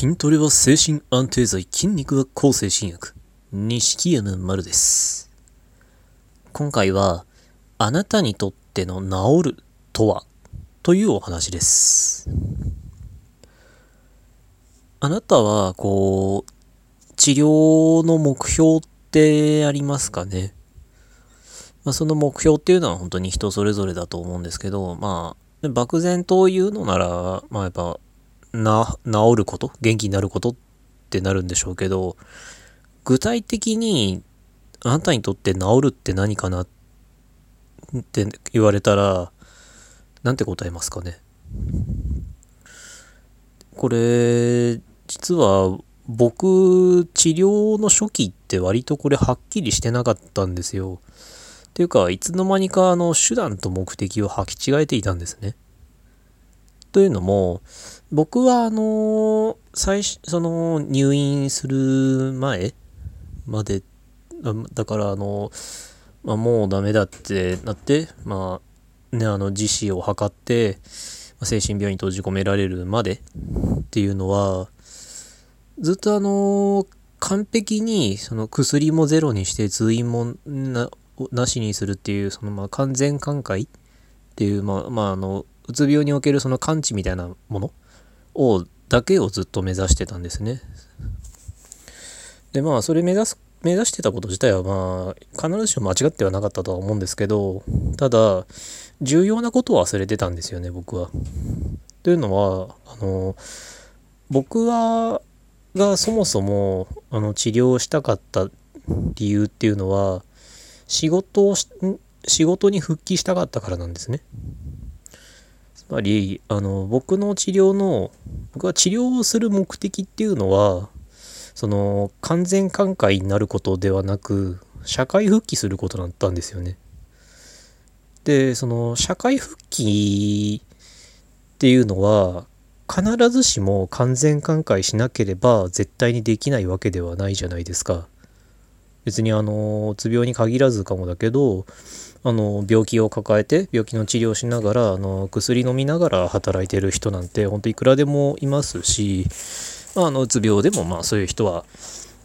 筋トレは精神安定剤、筋肉は抗精神薬、錦山丸です。今回はあなたにとっての治るとはというお話です。あなたは治療の目標ってありますかね。その目標っていうのは本当に人それぞれだと思うんですけど、漠然と言うのならやっぱ治ること、元気になることってなるんでしょうけど、具体的にあなたにとって治るって何かなって言われたら、なんて答えますかね。これ実は僕、治療の初期って割とこれはっきりしてなかったんですよ。っていうかいつの間にか手段と目的を履き違えていたんですね。というのも、僕は入院する前までだから、もうダメだってなって自死を図って精神病院に閉じ込められるまでっていうのは、ずっと完璧に薬もゼロにして通院もなしにするっていう、完全寛解っていう、うつ病における完治みたいなものだけをずっと目指してたんですね。でそれ目指してたこと自体は必ずしも間違ってはなかったとは思うんですけど、ただ重要なことを忘れてたんですよね、僕は。というのは僕がそもそも治療をしたかった理由っていうのは、仕事に復帰したかったからなんですね。やはり僕は治療をする目的っていうのは、完全寛解になることではなく、社会復帰することだったんですよね。で社会復帰っていうのは、必ずしも完全寛解しなければ絶対にできないわけではないじゃないですか。別にうつ病に限らずかもだけど、病気を抱えて病気の治療をしながら薬飲みながら働いてる人なんて本当いくらでもいますし、うつ病でもそういう人は、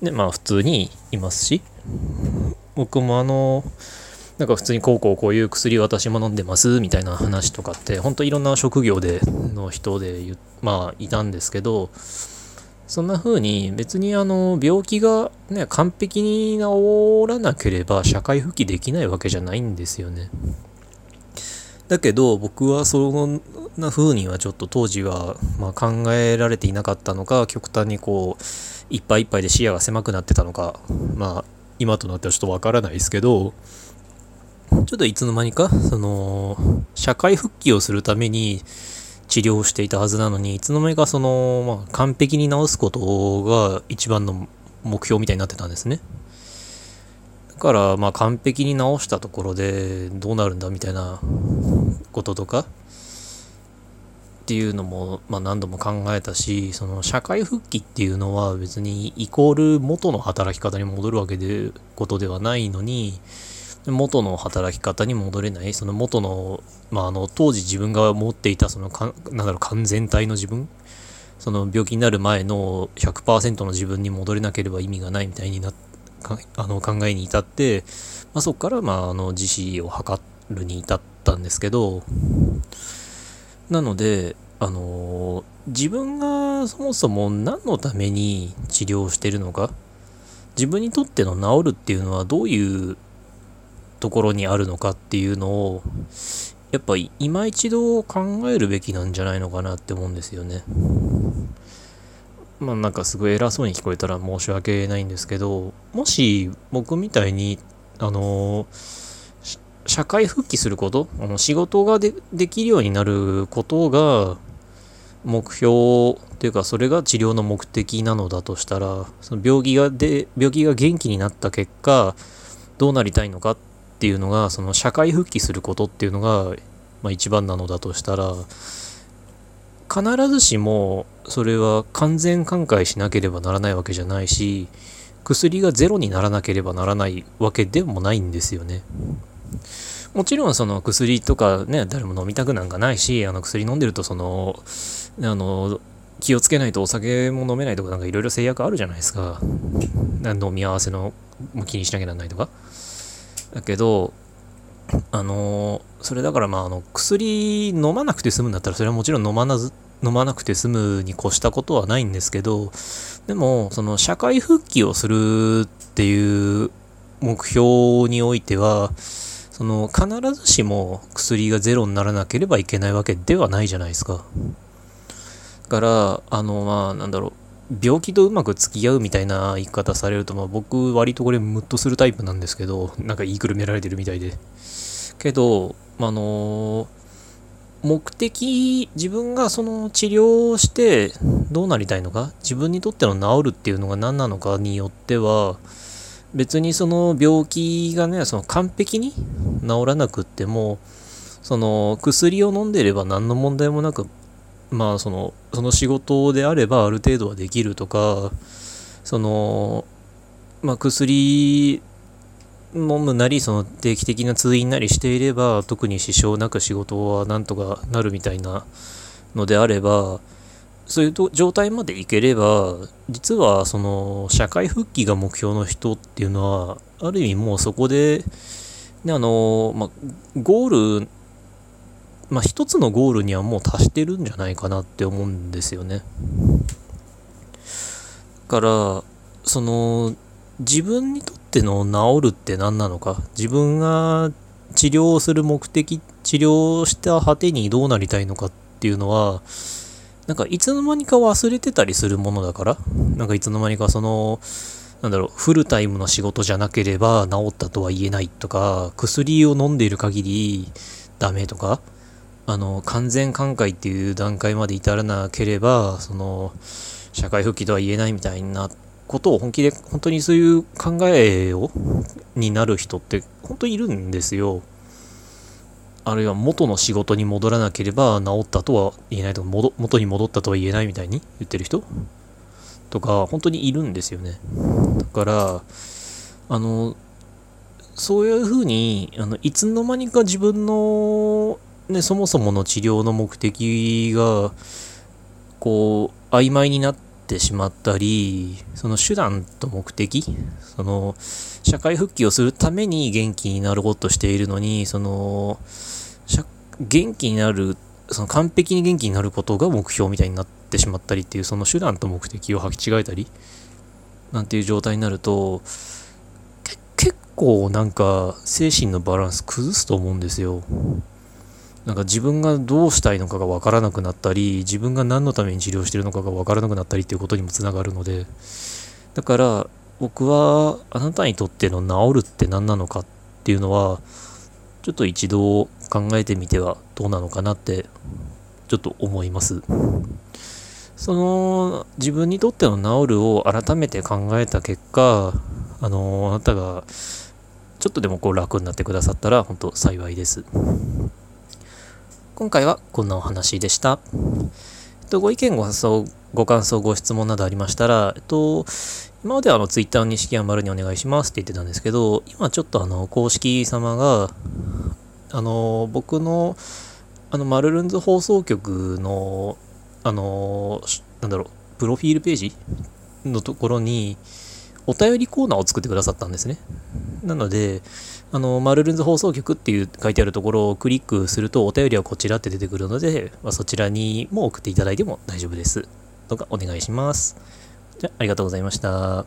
ね、普通にいますし、僕もなんか普通にこういう薬私も飲んでますみたいな話とかって本当いろんな職業での人でいたんですけど、そんな風に別に病気がね完璧に治らなければ社会復帰できないわけじゃないんですよね。だけど僕はそんな風にはちょっと当時は考えられていなかったのか、極端にいっぱいいっぱいで視野が狭くなってたのか、今となってはちょっとわからないですけど、ちょっといつの間にか社会復帰をするために治療をしていたはずなのに、いつの間にか完璧に治すことが一番の目標みたいになってたんですね。だから完璧に治したところでどうなるんだみたいなこととかっていうのも何度も考えたし、社会復帰っていうのは別にイコール元の働き方に戻るわけでことではないのに、元の働き方に戻れない、元の、当時自分が持っていた完全体の自分、病気になる前の 100% の自分に戻れなければ意味がないみたいに考えに至って、そこから自死を図るに至ったんですけど、なので自分がそもそも何のために治療してるのか、自分にとっての治るっていうのはどういうところにあるのかっていうのを、やっぱり今一度考えるべきなんじゃないのかなって思うんですよね。なんかすごい偉そうに聞こえたら申し訳ないんですけど、もし僕みたいに社会復帰すること、仕事が できるようになることが目標というか、それが治療の目的なのだとしたら、病気が元気になった結果どうなりたいのかっていうのが、社会復帰することっていうのが、一番なのだとしたら、必ずしもそれは完全寛解しなければならないわけじゃないし、薬がゼロにならなければならないわけでもないんですよね。もちろん薬とかね、誰も飲みたくなんかないし、薬飲んでると気をつけないとお酒も飲めないとか、なんかいろいろ制約あるじゃないですか。飲み合わせのも気にしなきゃなんないとか。だけど、それだから薬飲まなくて済むんだったら、それはもちろん飲まなくて済むに越したことはないんですけど、でもその社会復帰をするっていう目標においては、その必ずしも薬がゼロにならなければいけないわけではないじゃないですか。だから病気とうまく付き合うみたいな言い方されると、僕割とこれムッとするタイプなんですけど、なんか言いくるめられてるみたいで、けど自分がその治療をしてどうなりたいのか、自分にとっての治るっていうのが何なのかによっては、別にその病気がね、その完璧に治らなくっても、その薬を飲んでいれば何の問題もなく、その仕事であればある程度はできるとか、薬飲むなり、その定期的な通院なりしていれば特に支障なく仕事はなんとかなるみたいなのであれば、そういう状態までいければ、実はその社会復帰が目標の人っていうのは、ある意味もうそこで、ゴール、一つのゴールにはもう達してるんじゃないかなって思うんですよね。だからその自分にとっての治るって何なのか、自分が治療する目的、治療した果てにどうなりたいのかっていうのは、なんかいつの間にか忘れてたりするものだから、なんかいつの間にかフルタイムの仕事じゃなければ治ったとは言えないとか、薬を飲んでいる限りダメとか、完全寛解っていう段階まで至らなければその社会復帰とは言えないみたいなことを本当にそういう考えになる人って本当にいるんですよ。あるいは元の仕事に戻らなければ治ったとは言えないとか、元に戻ったとは言えないみたいに言ってる人とか本当にいるんですよね。だからそういうふうにいつの間にか自分のそもそもの治療の目的が曖昧になってしまったり、その手段と目的、その社会復帰をするために元気になろうとしているのに、その元気になる、その完璧に元気になることが目標みたいになってしまったりっていう、その手段と目的を履き違えたりなんていう状態になると、結構なんか精神のバランス崩すと思うんですよ。なんか自分がどうしたいのかが分からなくなったり、自分が何のために治療しているのかが分からなくなったりっていうことにもつながるので、だから僕はあなたにとっての治るって何なのかっていうのは、ちょっと一度考えてみてはどうなのかなってちょっと思います。その自分にとっての治るを改めて考えた結果、あなたがちょっとでも楽になってくださったら本当幸いです。今回はこんなお話でした。ご意見、ご感想、ご質問などありましたら、今まではTwitter の錦山丸にお願いしますって言ってたんですけど、今ちょっと公式様が、僕の、マルルンズ放送局の、プロフィールページのところに、お便りコーナーを作ってくださったんですね。なので、マルルンズ放送局っていう書いてあるところをクリックすると、お便りはこちらって出てくるので、そちらにも送っていただいても大丈夫です。どうかお願いします。じゃあ、ありがとうございました。